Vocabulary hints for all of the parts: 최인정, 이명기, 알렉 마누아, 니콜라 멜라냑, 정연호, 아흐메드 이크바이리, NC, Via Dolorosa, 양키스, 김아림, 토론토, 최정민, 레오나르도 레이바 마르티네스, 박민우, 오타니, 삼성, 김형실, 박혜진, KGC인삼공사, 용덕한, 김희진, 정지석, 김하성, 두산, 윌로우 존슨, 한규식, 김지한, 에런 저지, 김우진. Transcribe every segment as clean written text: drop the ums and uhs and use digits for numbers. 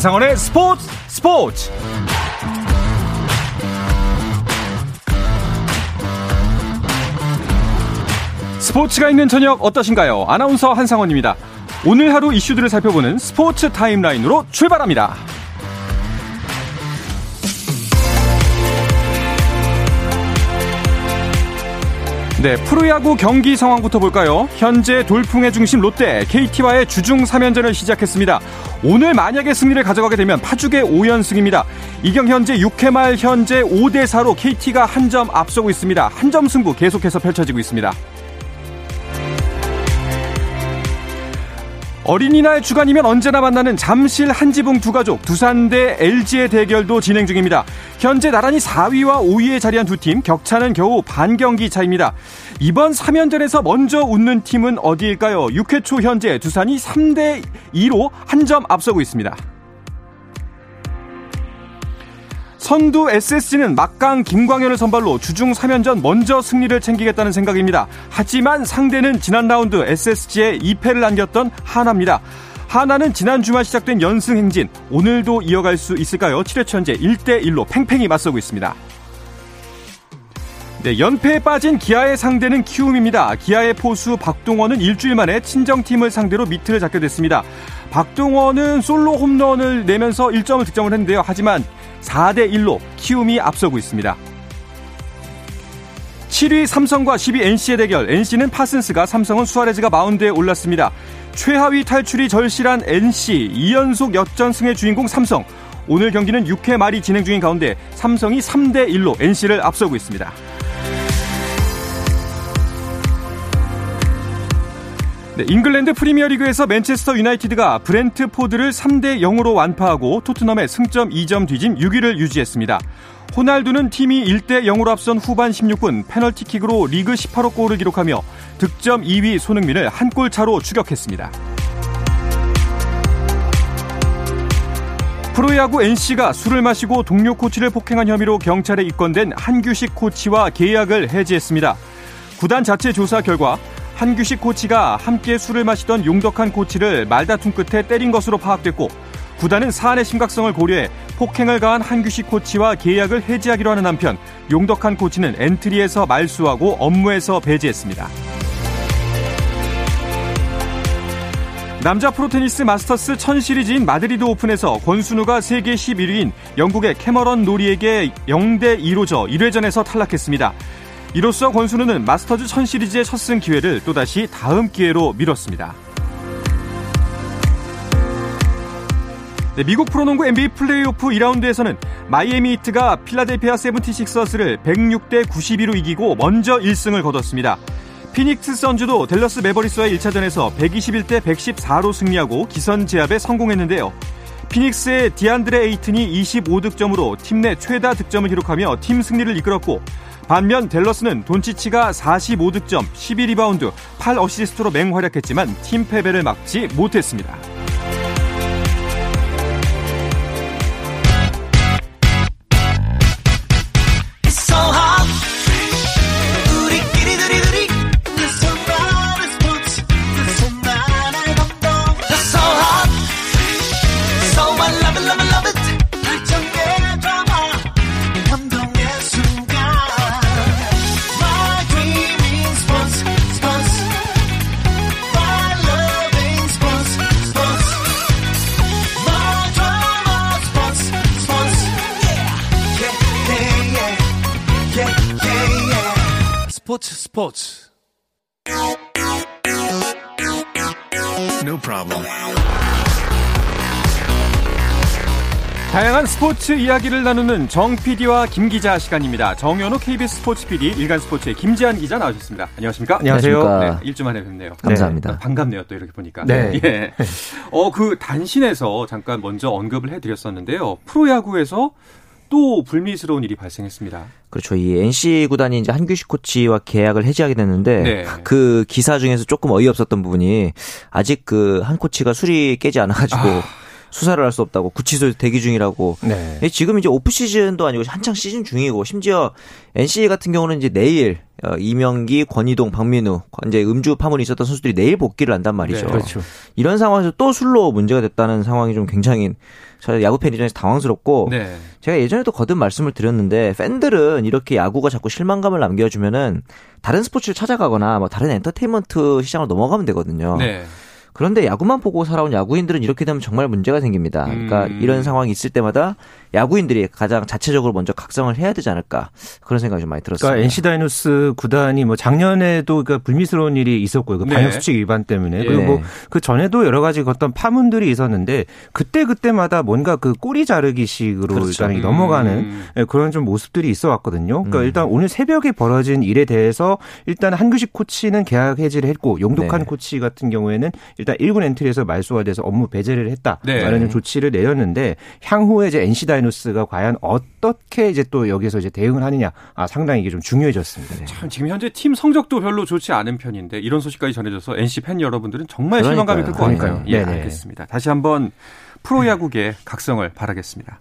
한상원의 스포츠. 스포츠가 있는 저녁 어떠신가요? 아나운서 한상원입니다. 오늘 하루 이슈들을 살펴보는 스포츠 타임라인으로 출발합니다. 네, 프로야구 경기 상황부터 볼까요? 현재 돌풍의 중심 롯데, KT와의 주중 3연전을 시작했습니다. 오늘 만약에 승리를 가져가게 되면 파죽의 5연승입니다. 이경 현재 6회 말 현재 5대4로 KT가 한 점 앞서고 있습니다. 한 점 승부 계속해서 펼쳐지고 있습니다. 어린이날 주간이면 언제나 만나는 잠실 한지붕 두 가족, 두산 대 LG의 대결도 진행 중입니다. 현재 나란히 4위와 5위에 자리한 두 팀, 격차는 겨우 반경기 차입니다. 이번 3연전에서 먼저 웃는 팀은 어디일까요? 6회 초 현재 두산이 3대2로 한 점 앞서고 있습니다. 선두 SSG는 막강 김광현을 선발로 주중 3연전 먼저 승리를 챙기겠다는 생각입니다. 하지만 상대는 지난 라운드 SSG에 2패를 안겼던 하나입니다. 하나는 지난 주말 시작된 연승 행진, 오늘도 이어갈 수 있을까요? 7회 현재 1대1로 팽팽히 맞서고 있습니다. 네, 연패에 빠진 기아의 상대는 키움입니다. 기아의 포수 박동원은 일주일 만에 친정팀을 상대로 미트를 잡게 됐습니다. 박동원은 솔로 홈런을 내면서 1점을 득점을 했는데요. 하지만 4대1로 키움이 앞서고 있습니다. 7위 삼성과 10위 NC의 대결, NC는 파슨스가, 삼성은 수아레즈가 마운드에 올랐습니다. 최하위 탈출이 절실한 NC, 2연속 역전승의 주인공 삼성. 오늘 경기는 6회 말이 진행 중인 가운데 삼성이 3대1로 NC를 앞서고 있습니다. 네, 잉글랜드 프리미어리그에서 맨체스터 유나이티드가 브렌트포드를 3대0으로 완파하고 토트넘에 승점 2점 뒤진 6위를 유지했습니다. 호날두는 팀이 1대0으로 앞선 후반 16분 페널티킥으로 리그 18호 골을 기록하며 득점 2위 손흥민을 한 골 차로 추격했습니다. 프로야구 NC가 술을 마시고 동료 코치를 폭행한 혐의로 경찰에 입건된 한규식 코치와 계약을 해지했습니다. 구단 자체 조사 결과 한규식 코치가 함께 술을 마시던 용덕한 코치를 말다툼 끝에 때린 것으로 파악됐고, 구단은 사안의 심각성을 고려해 폭행을 가한 한규식 코치와 계약을 해지하기로 하는 한편, 용덕한 코치는 엔트리에서 말수하고 업무에서 배제했습니다. 남자 프로테니스 마스터스 1000시리즈인 마드리드 오픈에서 권순우가 세계 11위인 영국의 캐머런 노리에게 0대2로 져 1회전에서 탈락했습니다. 이로써 권순우는 마스터즈 1000시리즈의 첫 승 기회를 또다시 다음 기회로 미뤘습니다. 네, 미국 프로농구 NBA 플레이오프 2라운드에서는 마이애미 히트가 필라델피아 76어스를 106대 92로 이기고 먼저 1승을 거뒀습니다. 피닉스 선즈도 댈러스 매버릭스와의 1차전에서 121대 114로 승리하고 기선 제압에 성공했는데요. 피닉스의 디안드레 에이튼이 25득점으로 팀 내 최다 득점을 기록하며 팀 승리를 이끌었고, 반면 댈러스는 돈치치가 45득점, 11리바운드, 8어시스트로 맹활약했지만 팀 패배를 막지 못했습니다. 스포츠. No problem. 다양한 스포츠 이야기를 나누는 정 PD와 김 기자 시간입니다. 정연호 KBS 스포츠 PD, 일간 스포츠의 김지한 기자 나오셨습니다. 안녕하십니까? 안녕하세요. 네, 일주 만에 뵙네요. 감사합니다. 네, 반갑네요. 또 이렇게 보니까. 네. 예. 그 단신에서 잠깐 먼저 언급을 해드렸었는데요. 프로야구에서 또 불미스러운 일이 발생했습니다. 그렇죠. 이 NC 구단이 이제 한규식 코치와 계약을 해지하게 됐는데, 네, 그 기사 중에서 조금 어이없었던 부분이 아직 그 한 코치가 술이 깨지 않아가지고 수사를 할 수 없다고 구치소에서 대기 중이라고. 네. 지금 이제 오프 시즌도 아니고 한창 시즌 중이고 심지어 NC 같은 경우는 이제 내일 이명기, 권희동, 박민우 이제 음주 파문이 있었던 선수들이 내일 복귀를 한단 말이죠. 네, 그렇죠. 이런 상황에서 또 술로 문제가 됐다는 상황이 좀 굉장히 저 야구팬 입장에서 당황스럽고 네. 제가 예전에도 거듭 말씀을 드렸는데 팬들은 이렇게 야구가 자꾸 실망감을 남겨주면은 다른 스포츠를 찾아가거나 뭐 다른 엔터테인먼트 시장으로 넘어가면 되거든요. 네. 그런데 야구만 보고 살아온 야구인들은 이렇게 되면 정말 문제가 생깁니다. 그러니까 이런 상황이 있을 때마다 야구인들이 가장 자체적으로 먼저 각성을 해야 되지 않을까 그런 생각이 좀 많이 들었습니다. 그러니까 NC 다이노스 구단이 뭐 작년에도 그러니까 불미스러운 일이 있었고요. 그 방역 수칙 위반 때문에. 예. 그리고 뭐 그 전에도 여러 가지 어떤 파문들이 있었는데 그때마다 뭔가 그 꼬리 자르기식으로 그렇죠. 일단 넘어가는 그런 좀 모습들이 있어 왔거든요. 그러니까 일단 오늘 새벽에 벌어진 일에 대해서 일단 한규식 코치는 계약 해지를 했고 용덕한 네. 코치 같은 경우에는 일단 1군 엔트리에서 말소가 돼서 업무 배제를 했다. 네. 라는 조치를 내렸는데 향후에 이제 NC 다이노스가 과연 어떻게 이제 또 여기서 이제 대응을 하느냐. 아, 상당히 이게 좀 중요해졌습니다. 네. 참 지금 현재 팀 성적도 별로 좋지 않은 편인데 이런 소식까지 전해져서 NC 팬 여러분들은 정말 실망감이 클 것 같아요. 예, 알겠습니다. 다시 한번 프로야구계의 각성을 바라겠습니다.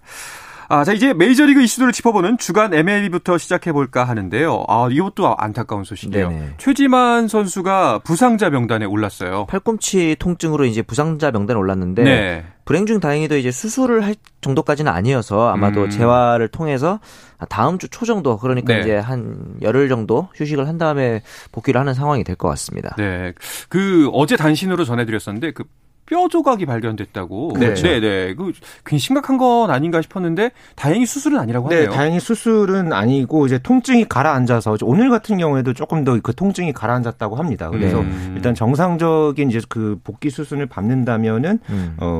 아, 자, 이제 메이저리그 이슈들을 짚어보는 주간 MLB부터 시작해볼까 하는데요. 아, 이것도 안타까운 소식이에요. 네네. 최지만 선수가 부상자 명단에 올랐어요. 팔꿈치 통증으로 이제 부상자 명단에 올랐는데. 네. 불행 중 다행히도 이제 수술을 할 정도까지는 아니어서 아마도 재활을 통해서 다음 주 초 정도 그러니까 네. 이제 한 열흘 정도 휴식을 한 다음에 복귀를 하는 상황이 될 것 같습니다. 네. 그 어제 단신으로 전해드렸었는데 그 뼈 조각이 발견됐다고. 네, 네, 그 굉장히 심각한 건 아닌가 싶었는데 다행히 수술은 아니라고 하네요. 네, 다행히 수술은 아니고 이제 통증이 가라앉아서 오늘 같은 경우에도 조금 더 그 통증이 가라앉았다고 합니다. 그래서 일단 정상적인 이제 그 복귀 수순을 밟는다면은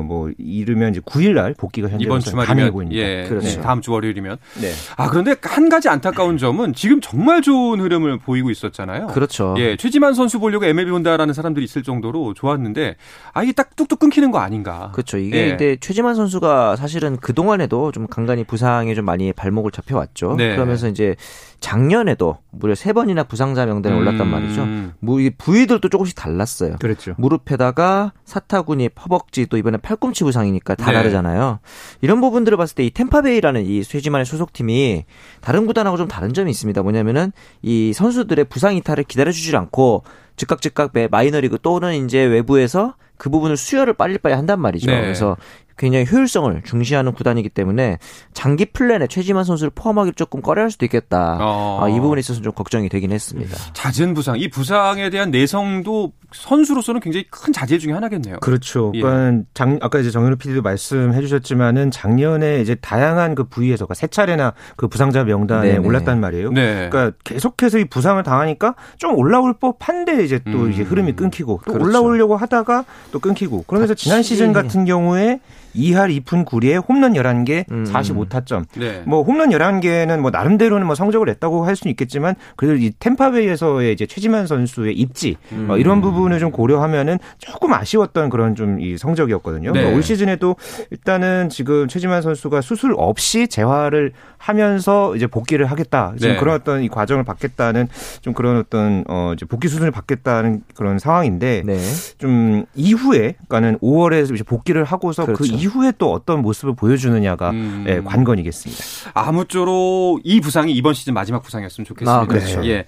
뭐 이르면 이제 9일날 복귀가 현재 이번 주말이면 보입니다. 예, 그렇죠. 네, 다음 주 월요일이면. 네. 아 그런데 한 가지 안타까운 점은 지금 정말 좋은 흐름을 보이고 있었잖아요. 그렇죠. 예, 최지만 선수 보려고 MLB 본다라는 사람들이 있을 정도로 좋았는데 아 이게 딱 뚝뚝 끊기는 거 아닌가. 그렇죠. 이게 네. 근데 최지만 선수가 사실은 그동안에도 좀 간간히 부상에 좀 많이 발목을 잡혀왔죠. 네. 그러면서 이제 작년에도 무려 3번이나 부상자 명단에 올랐단 말이죠. 부위들도 조금씩 달랐어요. 그렇죠. 무릎에다가 사타구니, 허벅지 또 이번에 팔꿈치 부상이니까 다 네. 다르잖아요. 이런 부분들을 봤을 때 이 템파베이라는 이 최지만의 소속팀이 다른 구단하고 좀 다른 점이 있습니다. 뭐냐면은 이 선수들의 부상 이탈을 기다려주질 않고 즉각 마이너리그 또는 이제 외부에서 그 부분을 수혈을 빨리빨리 한단 말이죠. 네. 그래서 굉장히 효율성을 중시하는 구단이기 때문에 장기 플랜에 최지만 선수를 포함하기를 조금 꺼려할 수도 있겠다. 아, 이 부분에 있어서는 좀 걱정이 되긴 했습니다. 잦은 부상, 이 부상에 대한 내성도 선수로서는 굉장히 큰 자제 중에 하나겠네요. 그렇죠. 그러니까 예. 아까 이제 정연호 PD도 말씀해 주셨지만은 작년에 이제 다양한 그 부위에서 그러니까 세 차례나 그 부상자 명단에 네네. 올랐단 말이에요. 네. 그러니까 계속해서 이 부상을 당하니까 좀 올라올 법한데 이제 또 이제 흐름이 끊기고 또 그렇죠. 올라오려고 하다가 또 끊기고 그러면서 지난 시즌 같은 경우에 2할 2푼 9리에 홈런 11개 45타점. 네. 뭐 홈런 11개는 뭐 나름대로는 뭐 성적을 냈다고 할 수는 있겠지만 그래도 이 템파베이에서의 이제 최지만 선수의 입지 이런 부분을 좀 고려하면은 조금 아쉬웠던 그런 좀 이 성적이었거든요. 네. 그러니까 올 시즌에도 일단은 지금 최지만 선수가 수술 없이 재활을 하면서 이제 복귀를 하겠다. 지금 네. 그런 어떤 이 과정을 받겠다는 좀 그런 어떤 이제 복귀 수순을 받겠다는 그런 상황인데 네. 좀 이후에 그러니까는 5월에 이제 복귀를 하고서 그렇죠. 그 이후에 또 어떤 모습을 보여주느냐가 예, 관건이겠습니다. 아무쪼록 이 부상이 이번 시즌 마지막 부상이었으면 좋겠습니다. 아, 그렇죠. 예.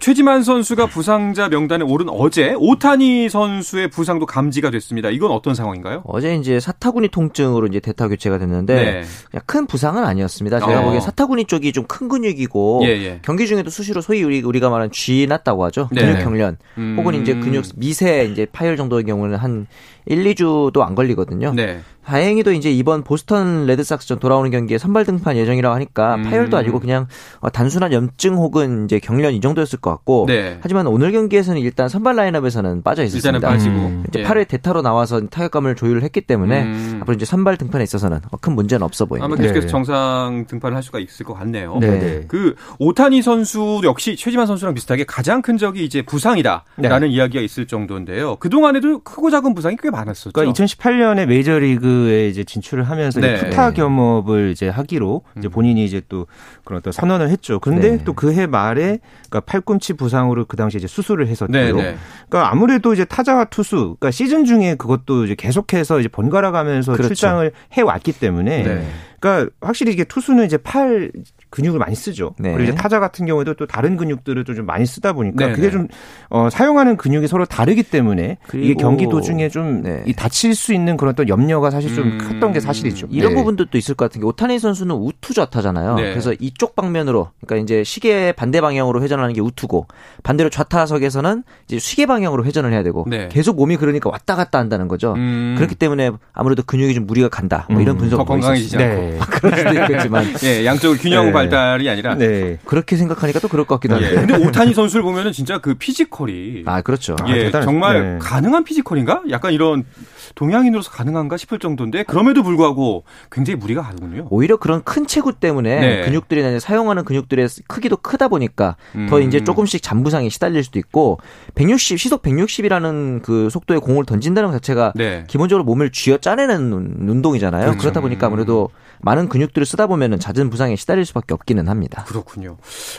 최지만 선수가 부상자 명단에 오른 어제 오타니 선수의 부상도 감지가 됐습니다. 이건 어떤 상황인가요? 어제 이제 사타구니 통증으로 이제 대타 교체가 됐는데 네. 그냥 큰 부상은 아니었습니다. 제가 보기에 사타구니 쪽이 좀 큰 근육이고 예. 경기 중에도 수시로 소위 우리가 말하는 쥐 났다고 하죠. 네. 근육 경련 혹은 이제 근육 미세 이제 파열 정도의 경우는 한 1-2주도 안 걸리거든요. 네. 다행히도 이제 이번 보스턴 레드삭스전 돌아오는 경기에 선발 등판 예정이라고 하니까 파열도 아니고 그냥 단순한 염증 혹은 이제 경련 이 정도였을 것 같고 네. 하지만 오늘 경기에서는 일단 선발 라인업에서는 빠져 있었습니다. 일단은 빠지고 이제 8회 대타로 나와서 타격감을 조율을 했기 때문에 앞으로 이제 선발 등판에 있어서는 큰 문제는 없어 보입니다. 아마 계속해서 네. 정상 등판을 할 수가 있을 것 같네요. 네. 네. 그 오타니 선수 역시 최지만 선수랑 비슷하게 가장 큰 적이 이제 부상이다라는 네. 이야기가 있을 정도인데요. 그동안에도 크고 작은 부상이 꽤 많았습니다. 많았었죠. 그러니까 2018년에 메이저리그에 이제 진출을 하면서 네. 이제 투타 겸업을 이제 하기로 이제 본인이 이제 또 그런 어떤 선언을 했죠. 그런데 네. 또 그 해 말에 그러니까 팔꿈치 부상으로 그 당시 이제 수술을 했었죠. 네. 그러니까 아무래도 이제 타자와 투수, 그러니까 시즌 중에 그것도 이제 계속해서 이제 번갈아가면서 그렇죠. 출장을 해왔기 때문에. 네. 그러니까 확실히 이게 투수는 이제 팔 근육을 많이 쓰죠. 네. 그리고 이제 타자 같은 경우에도 또 다른 근육들을 좀 많이 쓰다 보니까 네네. 그게 좀 사용하는 근육이 서로 다르기 때문에 이게 경기 도중에 좀 네. 이 다칠 수 있는 그런 어떤 염려가 사실 좀 컸던 게 사실이죠. 이런 네. 부분도 또 있을 것 같은 게 오타니 선수는 우투 좌타잖아요. 네. 그래서 이쪽 방면으로 그러니까 이제 시계 반대 방향으로 회전하는 게 우투고 반대로 좌타석에서는 이제 시계 방향으로 회전을 해야 되고 네. 계속 몸이 그러니까 왔다 갔다 한다는 거죠. 그렇기 때문에 아무래도 근육이 좀 무리가 간다. 뭐 이런 분석도 더 건강해지지 않고. 네. 그럴 수도 있겠지만 네, 양쪽을 균형 네. 발달이 아니라 네. 그렇게 생각하니까 또 그럴 것 같기도 한데. 근데 오타니 선수를 보면은 진짜 그 피지컬이 아 그렇죠. 예, 아, 정말 네. 가능한 피지컬인가? 약간 이런 동양인으로서 가능한가 싶을 정도인데 그럼에도 불구하고 굉장히 무리가 가군요. 오히려 그런 큰 체구 때문에 네. 근육들이 사용하는 근육들의 크기도 크다 보니까 더 이제 조금씩 잔부상에 시달릴 수도 있고 160 시속 160이라는 그 속도의 공을 던진다는 것 자체가 네. 기본적으로 몸을 쥐어 짜내는 운동이잖아요. 그렇죠. 그렇다 보니까 아무래도 많은 근육들을 쓰다 보면은 잦은 부상에 시달릴 수밖에 없기는 합니다. 그렇군요.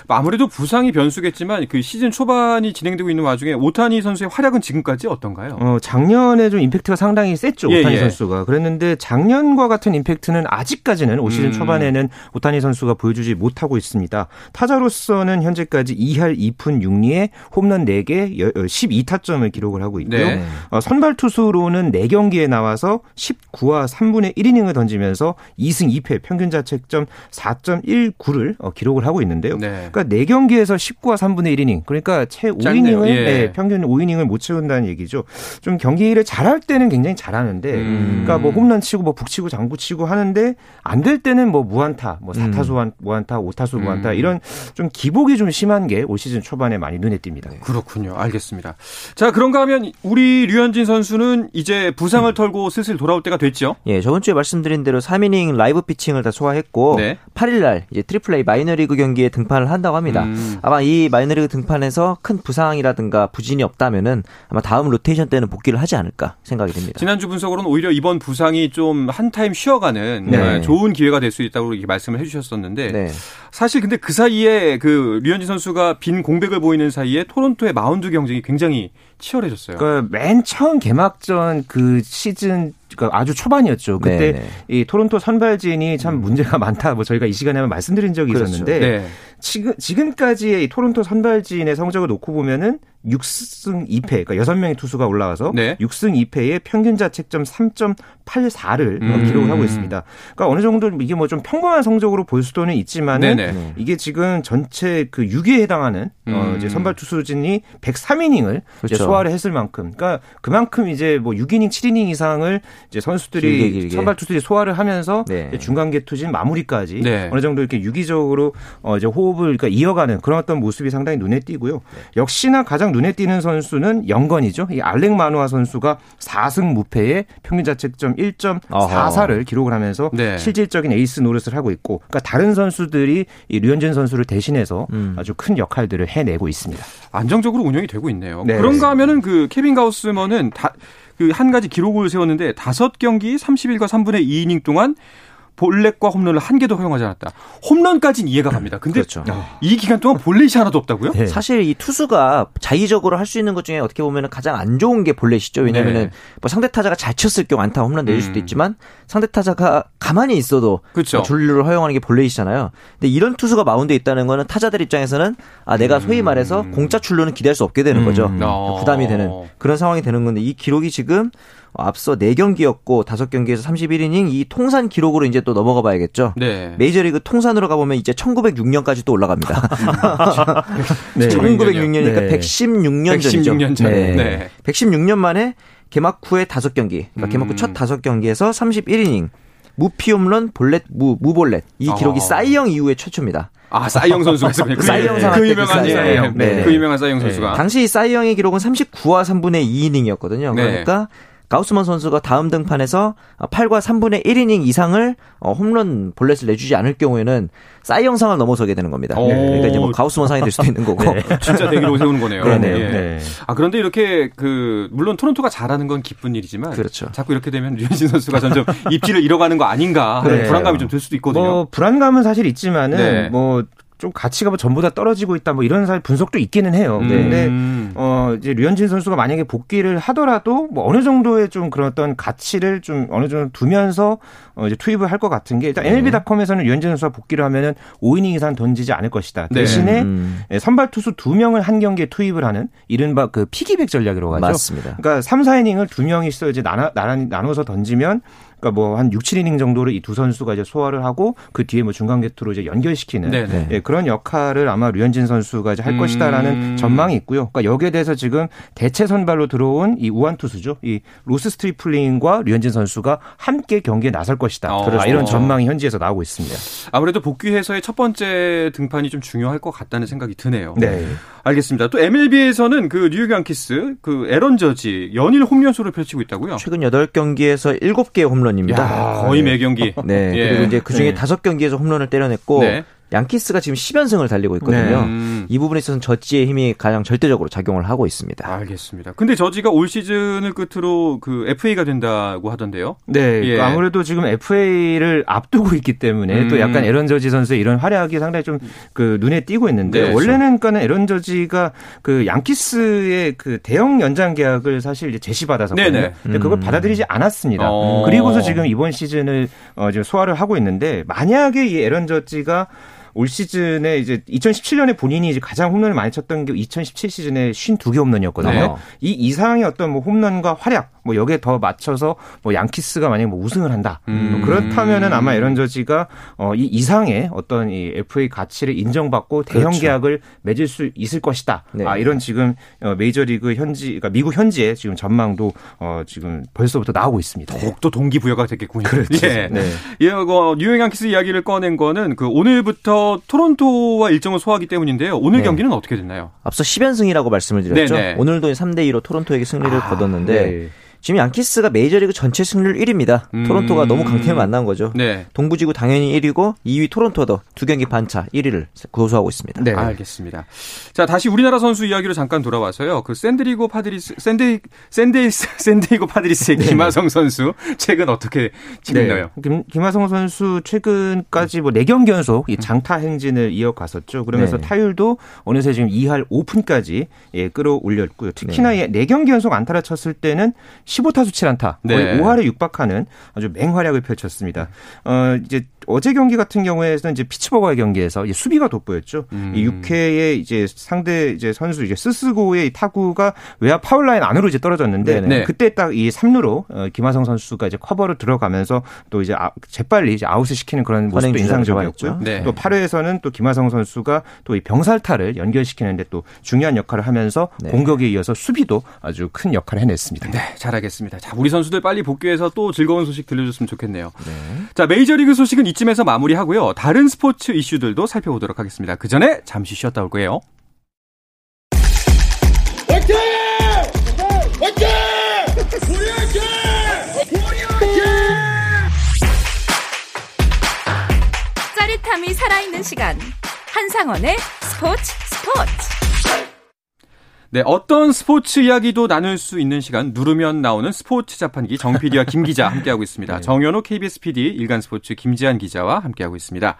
아무래도 부상이 변수겠지만 그 시즌 초반이 진행되고 있는 와중에 오타니 선수의 활약은 지금까지 어떤가요? 작년에 좀 임팩트가 상당히 셌죠. 예, 오타니 예. 선수가. 그랬는데 작년과 같은 임팩트는 아직까지는 올 시즌 초반에는 오타니 선수가 보여주지 못하고 있습니다. 타자로서는 현재까지 2할 2푼 6리에 홈런 4개 12타점을 기록을 하고 있고요. 네. 선발 투수로는 4경기에 나와서 19와 3분의 1이닝을 던지면서 2승 2패 평균 자책점 4.19를 기록을 하고 있는데요. 네. 그러니까 4경기에서 19와 3분의 1이닝 그러니까 채 5이닝을 예. 네, 평균 5이닝을 못 채운다는 얘기죠. 좀 경기를 잘할 때는 굉장히 잘하는데 그러니까 뭐 홈런 치고 뭐 북치고 장구 치고 하는데 안 될 때는 뭐 무안타 뭐 4타수 무안타 5타수 무안타 이런 좀 기복이 좀 심한 게 올 시즌 초반에 많이 눈에 띕니다. 네. 그렇군요. 알겠습니다. 자 그런가 하면 우리 류현진 선수는 이제 부상을 털고 슬슬 돌아올 때가 됐죠. 예, 저번 주에 말씀드린 대로 3이닝 라이브 피칭을 다 소화했고 네. 8일날 이제 AAA 마이너리그 경기에 등판을 한다고 합니다. 아마 이 마이너리그 등판에서 큰 부상이라든가 부진이 없다면은 아마 다음 로테이션 때는 복귀를 하지 않을까 생각이 듭니다. 지난주 분석으로는 오히려 이번 부상이 좀 한 타임 쉬어가는 네. 좋은 기회가 될 수 있다고 이렇게 말씀을 해주셨었는데 네. 사실 근데 그 사이에 그 류현진 선수가 빈 공백을 보이는 사이에 토론토의 마운드 경쟁이 굉장히 치열해졌어요. 그러니까 맨 처음 개막전 그 시즌 그러니까 아주 초반이었죠. 그때 네네. 이 토론토 선발진이 참 문제가 많다. 뭐 저희가 이 시간에 한번 말씀드린 적이 그렇죠. 있었는데 네. 지금까지의 이 토론토 선발진의 성적을 놓고 보면은 6승 2패, 그러니까 6명의 투수가 올라가서 네. 6승 2패에 평균 자책점 3.84를 기록하고 있습니다. 그러니까 어느 정도 이게 뭐 좀 평범한 성적으로 볼 수도는 있지만은 네네. 이게 지금 전체 그 6위에 해당하는 이제 선발 투수진이 103이닝을 그렇죠. 소화를 했을 만큼, 그러니까 그만큼 이제 뭐 6이닝, 7이닝 이상을 이제 선수들이 길게. 선발 투수들이 소화를 하면서 네. 중간 개투진 마무리까지 네. 어느 정도 이렇게 유기적으로 이제 호흡을 그러니까 이어가는 그런 어떤 모습이 상당히 눈에 띄고요. 역시나 가장 눈에 띄는 선수는 영건이죠. 이 알렉 마누아 선수가 4승 무패에 평균 자책점 1.44를 기록을 하면서 네. 실질적인 에이스 노릇을 하고 있고, 그러니까 다른 선수들이 이 류현진 선수를 대신해서 아주 큰 역할들을 해내고 있습니다. 안정적으로 운영이 되고 있네요. 네. 그런가 하면은 그 케빈 가우스먼은 그 한 가지 기록을 세웠는데 5경기 31과 3분의 2이닝 동안 볼넷과 홈런을 한 개도 허용하지 않았다. 홈런까지는 이해가 갑니다. 근데 그렇죠. 이 기간 동안 볼넷이 하나도 없다고요? 네. 사실 이 투수가 자의적으로 할 수 있는 것 중에 어떻게 보면 가장 안 좋은 게 볼넷이죠. 왜냐면은 네. 뭐 상대 타자가 잘 쳤을 경우 안타 홈런 내줄 수도 있지만 상대 타자가 가만히 있어도 그렇죠. 전류를 허용하는 게 볼넷이잖아요. 근데 이런 투수가 마운드에 있다는 거는 타자들 입장에서는 아 내가 소위 말해서 공짜 출루는 기대할 수 없게 되는 거죠. 부담이 되는 그런 상황이 되는 건데 이 기록이 지금 앞서 4경기였고 5경기에서 31이닝 이 통산 기록으로 이제 또 넘어가 봐야겠죠. 네. 메이저리그 통산으로 가보면 이제 1906년까지 또 올라갑니다. 네. 1906년이니까 네. 116년 전이죠. 116년 전. 네. 네. 116년 만에 개막 후에 5경기. 그러니까 개막 후 첫 5경기에서 31이닝. 무피 홈런, 볼넷, 무볼넷. 이 기록이 사이영 이후에 최초입니다. 아, 사이영 선수가 있습니다. 사이영 상황 때 사이영. 네. 그 유명한 사이영 선수가. 당시 사이영의 기록은 39와 3분의 2이닝이었거든요. 그러니까 네. 가우스먼 선수가 다음 등판에서 8과 3분의 1이닝 이상을 홈런 볼넷을 내주지 않을 경우에는 사이영 상을 넘어서게 되는 겁니다. 네. 그러니까 이제 뭐 가우스먼 상이 될 수도 있는 거고. 네. 진짜 대기로 세우는 거네요. 네네. 네. 네. 아, 그런데 이렇게 그 물론 토론토가 잘하는 건 기쁜 일이지만 그렇죠. 자꾸 이렇게 되면 류현진 선수가 점점 입지를 잃어가는 거 아닌가 하는 네. 불안감이 좀 들 수도 있거든요. 뭐 불안감은 사실 있지만은 네. 뭐 좀 가치가 전보다 떨어지고 있다 뭐 이런 사실 분석도 있기는 해요. 그런데 이제 류현진 선수가 만약에 복귀를 하더라도 뭐 어느 정도의 좀 그런 어떤 가치를 좀 어느 정도 두면서 이제 투입을 할 것 같은 게 일단 NLB닷컴에서는 류현진 선수가 복귀를 하면은 5이닝 이상 던지지 않을 것이다. 네. 대신에 선발 투수 2명을 한 경기에 투입을 하는 이른바 그 피기백 전략이라고 하죠. 맞습니다. 그러니까 3, 4이닝을 2명이서 이제 나눠서 던지면 그러니까 뭐 한 6, 7이닝 정도를 이 두 선수가 이제 소화를 하고 그 뒤에 뭐 중간 계투로 이제 연결시키는 예, 그런 역할을 아마 류현진 선수가 이제 할 것이다라는 전망이 있고요. 그러니까 여기에 대해서 지금 대체 선발로 들어온 이 우완 투수죠. 이 로스 스트리플링과 류현진 선수가 함께 경기에 나설 것이다. 이런 전망이 현지에서 나오고 있습니다. 아무래도 복귀해서의 첫 번째 등판이 좀 중요할 것 같다는 생각이 드네요. 네. 알겠습니다. 또 MLB에서는 그 뉴욕 양키스 그 에런 저지 연일 홈런수를 펼치고 있다고요. 최근 8경기에서 7개의 홈런입니다. 야, 거의 매 경기. 네. 예. 그리고 이제 그중에 5경기에서 홈런을 때려냈고 네. 양키스가 지금 10연승을 달리고 있거든요. 네. 이 부분에 있어서는 저지의 힘이 가장 절대적으로 작용을 하고 있습니다. 알겠습니다. 근데 저지가 올 시즌을 끝으로 그 FA가 된다고 하던데요. 네. 예. 아무래도 지금 FA를 앞두고 있기 때문에 또 약간 에런 저지 선수의 이런 활약이 상당히 좀 그 눈에 띄고 있는데 네, 원래는 그러니까 에런 저지가 그 양키스의 그 대형 연장 계약을 사실 이제 제시받았었거든요. 네네. 근데 그걸 받아들이지 않았습니다. 그리고서 지금 이번 시즌을 지금 소화를 하고 있는데 만약에 이 에런 저지가 올 시즌에 이제 2017년에 본인이 이제 가장 홈런을 많이 쳤던 게 2017 시즌에 52개 홈런이었거든요. 네. 이 이상의 어떤 뭐 홈런과 활약, 뭐 여기에 더 맞춰서 뭐 양키스가 만약에 뭐 우승을 한다. 그렇다면은 아마 에런 저지가 이 이상의 어떤 이 FA 가치를 인정받고 대형 그렇죠. 계약을 맺을 수 있을 것이다. 네. 아, 이런 지금 메이저리그 현지, 그러니까 미국 현지의 지금 전망도 지금 벌써부터 나오고 있습니다. 더욱더 동기부여가 됐겠군요. 그렇죠. 예. 네. 예, 뉴욕 양키스 이야기를 꺼낸 거는 그 오늘부터 토론토와 일정을 소화하기 때문인데요. 오늘 네. 경기는 어떻게 됐나요? 앞서 10연승이라고 말씀을 드렸죠. 네네. 오늘도 3-2로 토론토에게 승리를 거뒀는데 네. 지금 양키스가 메이저리그 전체 승률 1위입니다. 토론토가 너무 강팀을 만난 거죠. 네. 동부지구 당연히 1위고 2위 토론토도 2경기 반차 1위를 고수하고 있습니다. 네. 알겠습니다. 자, 다시 우리나라 선수 이야기로 잠깐 돌아와서요. 그 샌디에이고 파드리스의 네. 김하성 선수 최근 어떻게 지냈나요? 네. 김하성 선수 최근까지 뭐 4경기 연속 이 장타 행진을 이어갔었죠. 그러면서 네. 타율도 어느새 지금 2할 5푼까지 예, 끌어올렸고요. 특히나 네. 4경기 연속 안타를 쳤을 때는 15타수 7안타, 거의 네. 5할에 육박하는 아주 맹활약을 펼쳤습니다. 이제 어제 경기 같은 경우에는 이제 피츠버거의 경기에서 이제 수비가 돋보였죠. 이 6회에 이제 상대 이제 선수 이제 스스고의 타구가 외야 파울라인 안으로 이제 떨어졌는데 네. 그때 딱 이 3루로 김하성 선수가 이제 커버로 들어가면서 또 이제 재빨리 이제 아웃을 시키는 그런 모습도 인상적이었고요. 네. 또 8회에서는 또 김하성 선수가 또 이 병살타를 연결시키는데 또 중요한 역할을 하면서 네. 공격에 이어서 수비도 아주 큰 역할을 해냈습니다. 네. 잘하겠습니다. 자, 우리 선수들 빨리 복귀해서 또 즐거운 소식 들려줬으면 좋겠네요. 네. 자, 메이저리그 소식은 이쯤에서 마무리하고요. 다른 스포츠 이슈들도 살펴보도록 하겠습니다. 그 전에 잠시 쉬었다 올 거예요. 화이팅! 화이팅! 우리 화이팅! 우리 화이팅! 짜릿함이 살아있는 시간. 한상원의 스포츠. 네, 어떤 스포츠 이야기도 나눌 수 있는 시간 누르면 나오는 스포츠 자판기 정 PD와 김 기자 함께하고 있습니다. 네. 정연호 KBS PD, 일간스포츠 김지한 기자와 함께하고 있습니다.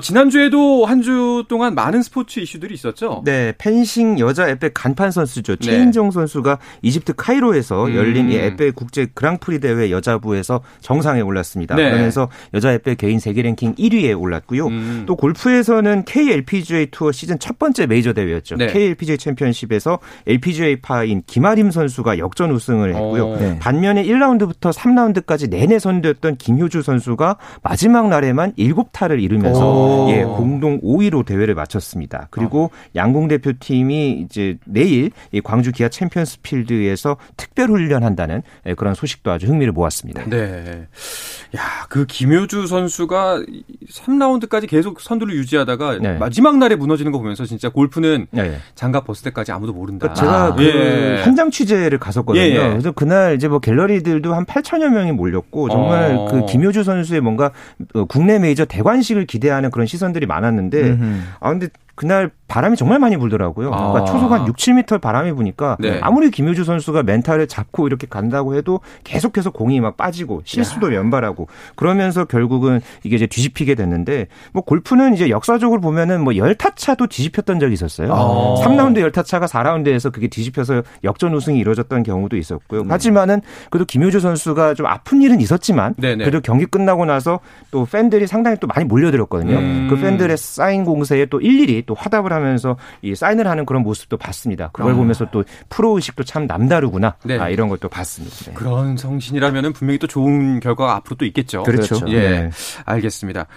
지난주에도 한 주 동안 많은 스포츠 이슈들이 있었죠? 네. 펜싱 여자 에페 간판 선수죠. 네. 최인정 선수가 이집트 카이로에서 열린 이 에페 국제 그랑프리 대회 여자부에서 정상에 올랐습니다. 네. 그러면서 여자 에페 개인 세계 랭킹 1위에 올랐고요. 또 골프에서는 KLPGA 투어 시즌 첫 번째 메이저 대회였죠. 네. KLPGA 챔피언십에서 LPGA파인 김아림 선수가 역전 우승을 했고요. 네. 반면에 1라운드부터 3라운드까지 내내 선두였던 김효주 선수가 마지막 날에만 7타를 이루면서 오. 예, 공동 5위로 대회를 마쳤습니다. 그리고 양궁 대표팀이 이제 내일 광주 기아 챔피언스 필드에서 특별 훈련한다는 그런 소식도 아주 흥미를 모았습니다. 네. 야, 그 김효주 선수가 3라운드까지 계속 선두를 유지하다가 네. 마지막 날에 무너지는 거 보면서 진짜 골프는 네. 장갑 벗을 때까지 아무도 모른다. 그러니까 제가 그 예. 현장 취재를 갔었거든요. 예. 그래서 그날 이제 뭐 갤러리들도 한 8,000여 명이 몰렸고 정말 그 김효주 선수의 뭔가 국내 메이저 대관식을 기대하는 그런 시선들이 많았는데 아 근데 그날 바람이 정말 많이 불더라고요. 그러니까 초속 한 6, 7m 바람이 부니까 네. 아무리 김효주 선수가 멘탈을 잡고 이렇게 간다고 해도 계속해서 공이 막 빠지고 실수도 연발하고 그러면서 결국은 이게 이제 뒤집히게 됐는데 뭐 골프는 이제 역사적으로 보면은 뭐 10타차도 뒤집혔던 적이 있었어요. 3라운드 10타차가 4라운드에서 그게 뒤집혀서 역전 우승이 이루어졌던 경우도 있었고요. 하지만은 그래도 김효주 선수가 좀 아픈 일은 있었지만 네네. 그래도 경기 끝나고 나서 또 팬들이 상당히 또 많이 몰려들었거든요. 그 팬들의 사인 공세에 또 일일이 또 화답을 하면서 이 사인을 하는 그런 모습도 봤습니다. 그걸 보면서 또 프로의식도 참 남다르구나. 네. 아, 이런 것도 봤습니다. 네. 그런 정신이라면 분명히 또 좋은 결과가 앞으로 또 있겠죠. 그렇죠. 예. 네. 알겠습니다.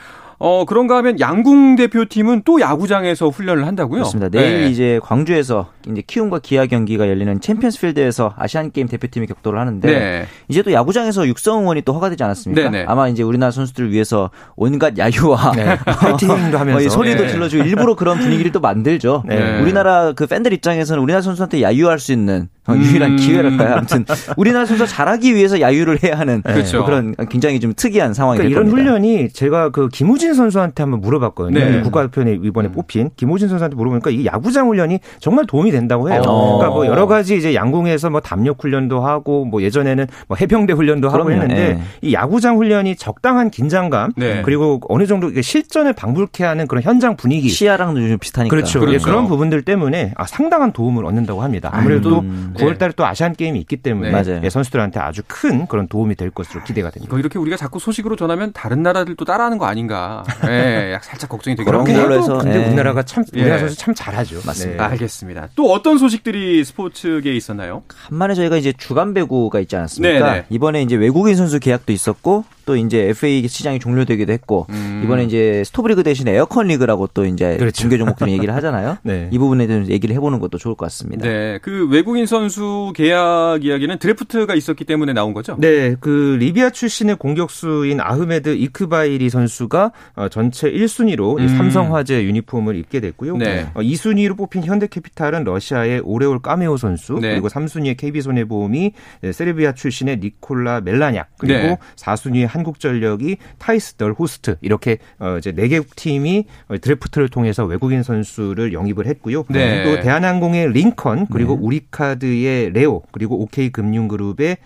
그런가 하면 양궁 대표팀은 또 야구장에서 훈련을 한다고요? 그렇습니다. 내일 네. 이제 광주에서 이제 키움과 기아 경기가 열리는 챔피언스 필드에서 아시안 게임 대표팀이 격돌을 하는데 네. 이제 또 야구장에서 육성 응원이 또 허가되지 않았습니까? 네. 아마 이제 우리나라 선수들을 위해서 온갖 야유와 파이팅도 하면서 소리도 네. 질러주고 일부러 그런 분위기를 또 만들죠. 네. 우리나라 그 팬들 입장에서는 우리나라 선수한테 야유할 수 있는 유일한 기회랄까요? 아무튼 우리나라 선수가 잘하기 위해서 야유를 해야 하는 그렇죠. 그런 굉장히 좀 특이한 상황이 될 겁니다. 이런 훈련이 제가 그 김우진 선수한테 한번 물어봤거든요. 네. 국가대표에 이번에 뽑힌 김우진 선수한테 물어보니까 이 야구장 훈련이 정말 도움이 된다고 해요. 그러니까 뭐 여러 가지 이제 양궁에서 뭐 담력 훈련도 하고 뭐 예전에는 뭐 해병대 훈련도 하고 했는데 네. 이 야구장 훈련이 적당한 긴장감 네. 그리고 어느 정도 실전을 방불케 하는 그런 현장 분위기 시야랑도 좀 비슷하니까 그렇죠. 그렇죠. 그런 부분들 때문에 상당한 도움을 얻는다고 합니다. 아무래도 9월달에 또 아시안 게임이 있기 때문에 네. 선수들한테 아주 큰 그런 도움이 될 것으로 기대가 됩니다. 이렇게 우리가 자꾸 소식으로 전하면 다른 나라들도 따라하는 거 아닌가? 네, 살짝 걱정이 되긴 합니다. 그런 걸로 해서 근데 우리나라가 참 우리나라 선수 참 잘하죠. 맞습니다. 네. 알겠습니다. 또 어떤 소식들이 스포츠계에 있었나요? 간만에 저희가 이제 주간 배구가 있지 않았습니까? 네네. 이번에 이제 외국인 선수 계약도 있었고. 또 이제 FA 시장이 종료되기도 했고 이번에 이제 스토브리그 대신에 에어컨 리그라고 또 이제 중계 종목들이 얘기를 하잖아요. 네. 이 부분에 대해서 얘기를 해보는 것도 좋을 것 같습니다. 네, 그 외국인 선수 계약 이야기는 드래프트가 있었기 때문에 나온 거죠? 네, 그 리비아 출신의 공격수인 아흐메드 이크바이리 선수가 전체 1순위로 삼성화재 유니폼을 입게 됐고요. 네. 2순위로 뽑힌 현대캐피탈은 러시아의 오레올 까메오 선수 네. 그리고 3순위의 KB손해보험이 세르비아 출신의 니콜라 멜라냑 그리고 네. 4순위의 한국전력이 타이스덜 호스트 이렇게 이제 4개국 팀이 드래프트를 통해서 외국인 선수를 영입을 했고요. 네. 또 대한항공의 링컨 그리고 네. 우리카드의 레오 그리고 OK금융그룹의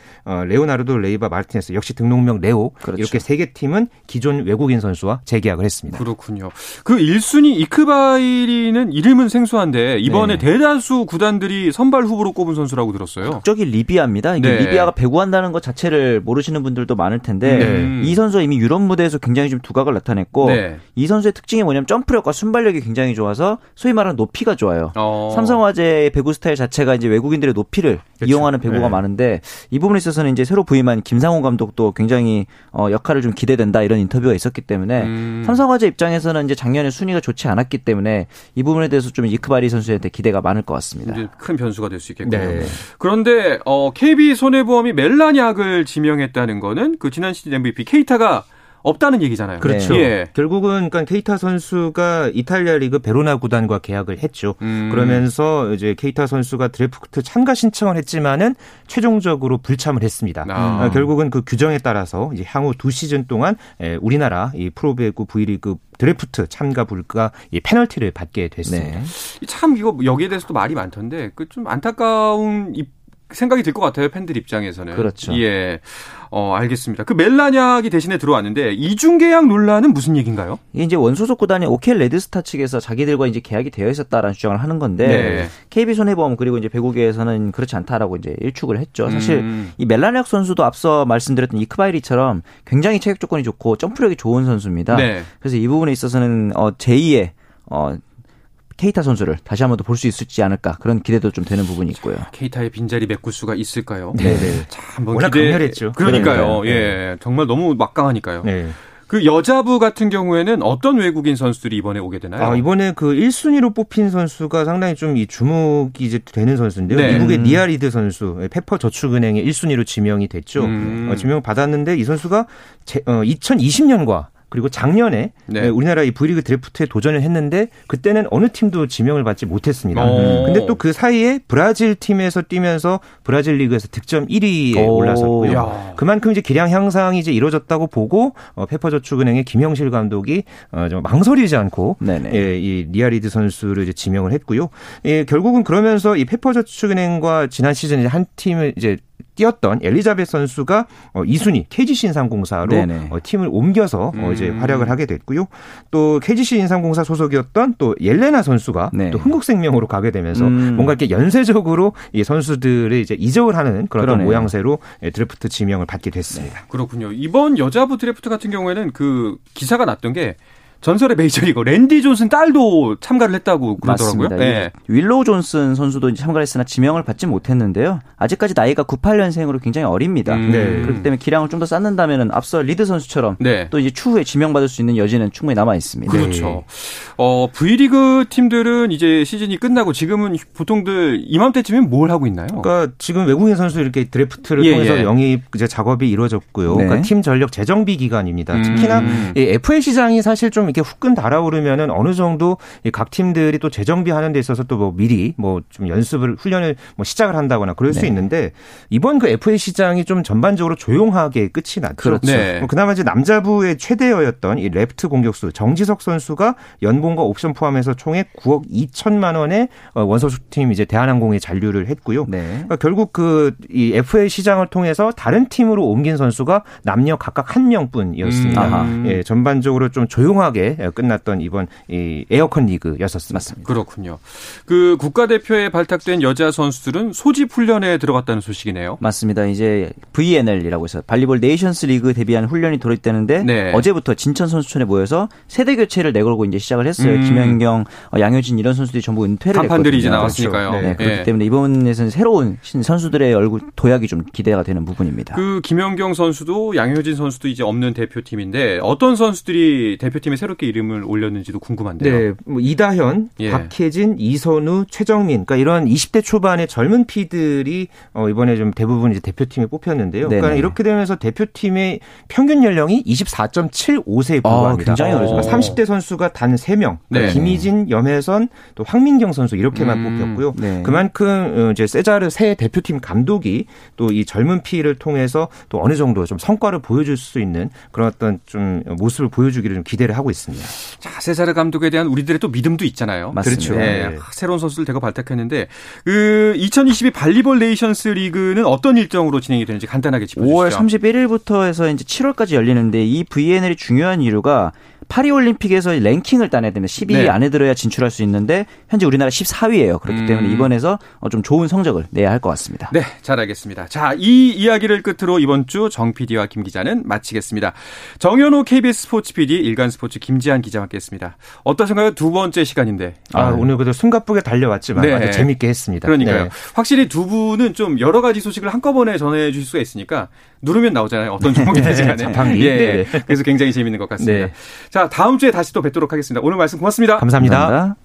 레오나르도 레이바 마르티네스 역시 등록명 레오 그렇죠. 이렇게 3개 팀은 기존 외국인 선수와 재계약을 했습니다. 그렇군요. 그 1순위 이크바이리는 이름은 생소한데 이번에 네. 대다수 구단들이 선발 후보로 꼽은 선수라고 들었어요. 저기 리비아입니다. 이게 네. 리비아가 배구한다는 것 자체를 모르시는 분들도 많을 텐데 네. 이 선수가 이미 유럽 무대에서 굉장히 좀 두각을 나타냈고 네. 이 선수의 특징이 뭐냐면 점프력과 순발력이 굉장히 좋아서 소위 말하는 높이가 좋아요. 삼성화재의 배구 스타일 자체가 이제 외국인들의 높이를 그렇죠. 이용하는 배구가 네. 많은데 이 부분에 있어서는 이제 새로 부임한 김상훈 감독도 굉장히 역할을 좀 기대된다 이런 인터뷰가 있었기 때문에 삼성화재 입장에서는 이제 작년에 순위가 좋지 않았기 때문에 이 부분에 대해서 좀 이크바리 선수한테 기대가 많을 것 같습니다. 큰 변수가 될 수 있겠군요. 네. 그런데 KB 손해보험이 멜라냑을 지명했다는 거는 그 지난 시즌 MVP 케이타가 없다는 얘기잖아요. 그렇죠. 예. 결국은 그러니까 케이타 선수가 이탈리아 리그 베로나 구단과 계약을 했죠. 그러면서 이제 케이타 선수가 드래프트 참가 신청을 했지만은 최종적으로 불참을 했습니다. 결국은 그 규정에 따라서 이제 향후 2시즌 동안 우리나라 이 프로배구 V리그 드래프트 참가 불가 이 페널티를 받게 됐습니다. 네. 참 이거 여기에 대해서도 말이 많던데 그 좀 안타까운 생각이 들 것 같아요. 팬들 입장에서는. 그렇죠. 예. 알겠습니다. 그 멜라냑이 대신에 들어왔는데 이중계약 논란은 무슨 얘기인가요? 이게 이제 원소속 구단인 OK 레드스타 측에서 자기들과 이제 계약이 되어 있었다라는 주장을 하는 건데 네. KB 손해보험 그리고 이제 배구계에서는 그렇지 않다라고 이제 일축을 했죠. 사실 이 멜라냑 선수도 앞서 말씀드렸던 이크바이리처럼 굉장히 체격 조건이 좋고 점프력이 좋은 선수입니다. 네. 그래서 이 부분에 있어서는 제2의 케이타 선수를 다시 한번 더 볼 수 있을지 않을까 그런 기대도 좀 되는 부분이 있고요. 케이타의 빈자리 메꿀 수가 있을까요? 네네. 참, 워낙 강렬했죠. 그러니까요. 네. 예, 정말 너무 막강하니까요. 네. 그 여자부 같은 경우에는 어떤 외국인 선수들이 이번에 오게 되나요? 아, 이번에 그 1순위로 뽑힌 선수가 상당히 좀 이 주목이 이제 되는 선수인데요. 네. 미국의 니아리드 선수, 페퍼 저축은행의 1순위로 지명이 됐죠. 지명 받았는데 이 선수가 2020년과 그리고 작년에 네. 우리나라 이 V리그 드래프트에 도전을 했는데 그때는 어느 팀도 지명을 받지 못했습니다. 근데 또 그 사이에 브라질 팀에서 뛰면서 브라질 리그에서 득점 1위에 올라섰고요. 야. 그만큼 이제 기량 향상이 이제 이루어졌다고 보고 페퍼저축은행의 김형실 감독이 좀 망설이지 않고 예, 이 니아리드 선수를 이제 지명을 했고요. 예, 결국은 그러면서 이 페퍼저축은행과 지난 시즌에 한 팀을 이제 뛰었던 엘리자벳 선수가 2순위 KGC인삼공사로 팀을 옮겨서 이제 활약을 하게 됐고요. 또 KGC인삼공사 소속이었던 또 옐레나 선수가 네. 또 흥국생명으로 가게 되면서 뭔가 이렇게 연쇄적으로 이 선수들의 이제 이적을 하는 그런 모양새로 드래프트 지명을 받게 됐습니다. 네. 그렇군요. 이번 여자부 드래프트 같은 경우에는 그 기사가 났던 게 전설의 메이저리거 랜디 존슨 딸도 참가를 했다고 그러더라고요. 맞습니다. 네. 윌로우 존슨 선수도 참가를 했으나 지명을 받지 못했는데요. 아직까지 나이가 98년생으로 굉장히 어립니다. 네. 그렇기 때문에 기량을 좀 더 쌓는다면 앞서 리드 선수처럼 네. 또 이제 추후에 지명받을 수 있는 여지는 충분히 남아있습니다. 그렇죠. 네. V리그 팀들은 이제 시즌이 끝나고 지금은 보통들 이맘때쯤엔 뭘 하고 있나요? 그러니까 지금 외국인 선수 이렇게 드래프트를 통해서 영입 이제 작업이 이루어졌고요. 네. 그러니까 팀 전력 재정비 기간입니다. 특히나 FA 시장이 사실 좀 이렇게 후끈 달아오르면은 어느 정도 각 팀들이 또 재정비하는 데 있어서 또 뭐 미리 뭐 좀 연습을 훈련을 뭐 시작을 한다거나 그럴 수 있는데 이번 그 FA 시장이 좀 전반적으로 조용하게 끝이 났죠. 그렇죠. 네. 뭐 그나마 이제 남자부의 최대어였던 이 레프트 공격수 정지석 선수가 연봉과 옵션 포함해서 총액 9억 2천만 원의 원소속팀 이제 대한항공에 잔류를 했고요. 네. 그러니까 결국 그 이 FA 시장을 통해서 다른 팀으로 옮긴 선수가 남녀 각각 한 명뿐이었습니다. 예, 전반적으로 좀 조용하게 끝났던 이번 이 에어컨 리그였었습니다. 맞습니다. 그렇군요. 그 국가대표에 발탁된 여자 선수들은 소집 훈련에 들어갔다는 소식이네요. 맞습니다. 이제 VNL이라고 해서 발리볼 네이션스 리그 대비한 훈련이 돌입되는데 네. 어제부터 진천 선수촌에 모여서 세대 교체를 내걸고 이제 시작을 했어요. 김연경, 양효진 이런 선수들이 전부 은퇴를 했거든요. 간판들이 이제 나왔으니까요. 그렇죠. 네. 네. 그렇기 때문에 이번에는 새로운 선수들의 얼굴 도약이 좀 기대가 되는 부분입니다. 그 김연경 선수도 양효진 선수도 이제 없는 대표팀인데 어떤 선수들이 대표팀에 새롭게 이름을 올렸는지도 궁금한데요. 네, 뭐 이다현, 예. 박혜진, 이선우, 최정민, 그러니까 이런 20대 초반의 젊은 피들이 이번에 좀 대부분 이제 대표팀에 뽑혔는데요. 네네. 그러니까 이렇게 되면서 대표팀의 평균 연령이 24.75세에 불과합니다. 굉장히 어려죠. 그러니까 30대 선수가 단 3명, 그러니까 김희진, 염혜선, 또 황민경 선수 이렇게만 뽑혔고요. 네. 그만큼 이제 세자르 새 대표팀 감독이 또 이 젊은 피를 통해서 또 어느 정도 좀 성과를 보여줄 수 있는 그런 어떤 좀 모습을 보여주기를 좀 기대를 하고 있습니다. 자, 세사르 감독에 대한 우리들의 또 믿음도 있잖아요. 맞습니다. 그렇죠. 네. 새로운 선수를 대거 발탁했는데 그 2022 발리볼 네이션스 리그는 어떤 일정으로 진행이 되는지 간단하게 짚어주시죠. 5월 31일부터 해서 이제 7월까지 열리는데 이 VNL이 중요한 이유가 파리올림픽에서 랭킹을 따내야 되면 10위 네. 안에 들어야 진출할 수 있는데 현재 우리나라 14위예요. 그렇기 때문에 이번에서 좀 좋은 성적을 내야 할 것 같습니다. 네, 잘 알겠습니다. 자, 이 이야기를 끝으로 이번 주 정 PD와 김 기자는 마치겠습니다. 정연호 KBS 스포츠 PD, 일간 스포츠 김지한 기자와 함께했습니다. 어떠신가요? 두 번째 시간인데. 아, 오늘 그래도 숨가쁘게 달려왔지만 네. 아주 재밌게 했습니다. 그러니까요. 네. 확실히 두 분은 좀 여러 가지 소식을 한꺼번에 전해 주실 수가 있으니까 누르면 나오잖아요. 어떤 종목이 되지 간에. 자판기. 예, 그래서 굉장히 재밌는 것 같습니다. 네. 자, 다음 주에 다시 또 뵙도록 하겠습니다. 오늘 말씀 고맙습니다. 감사합니다.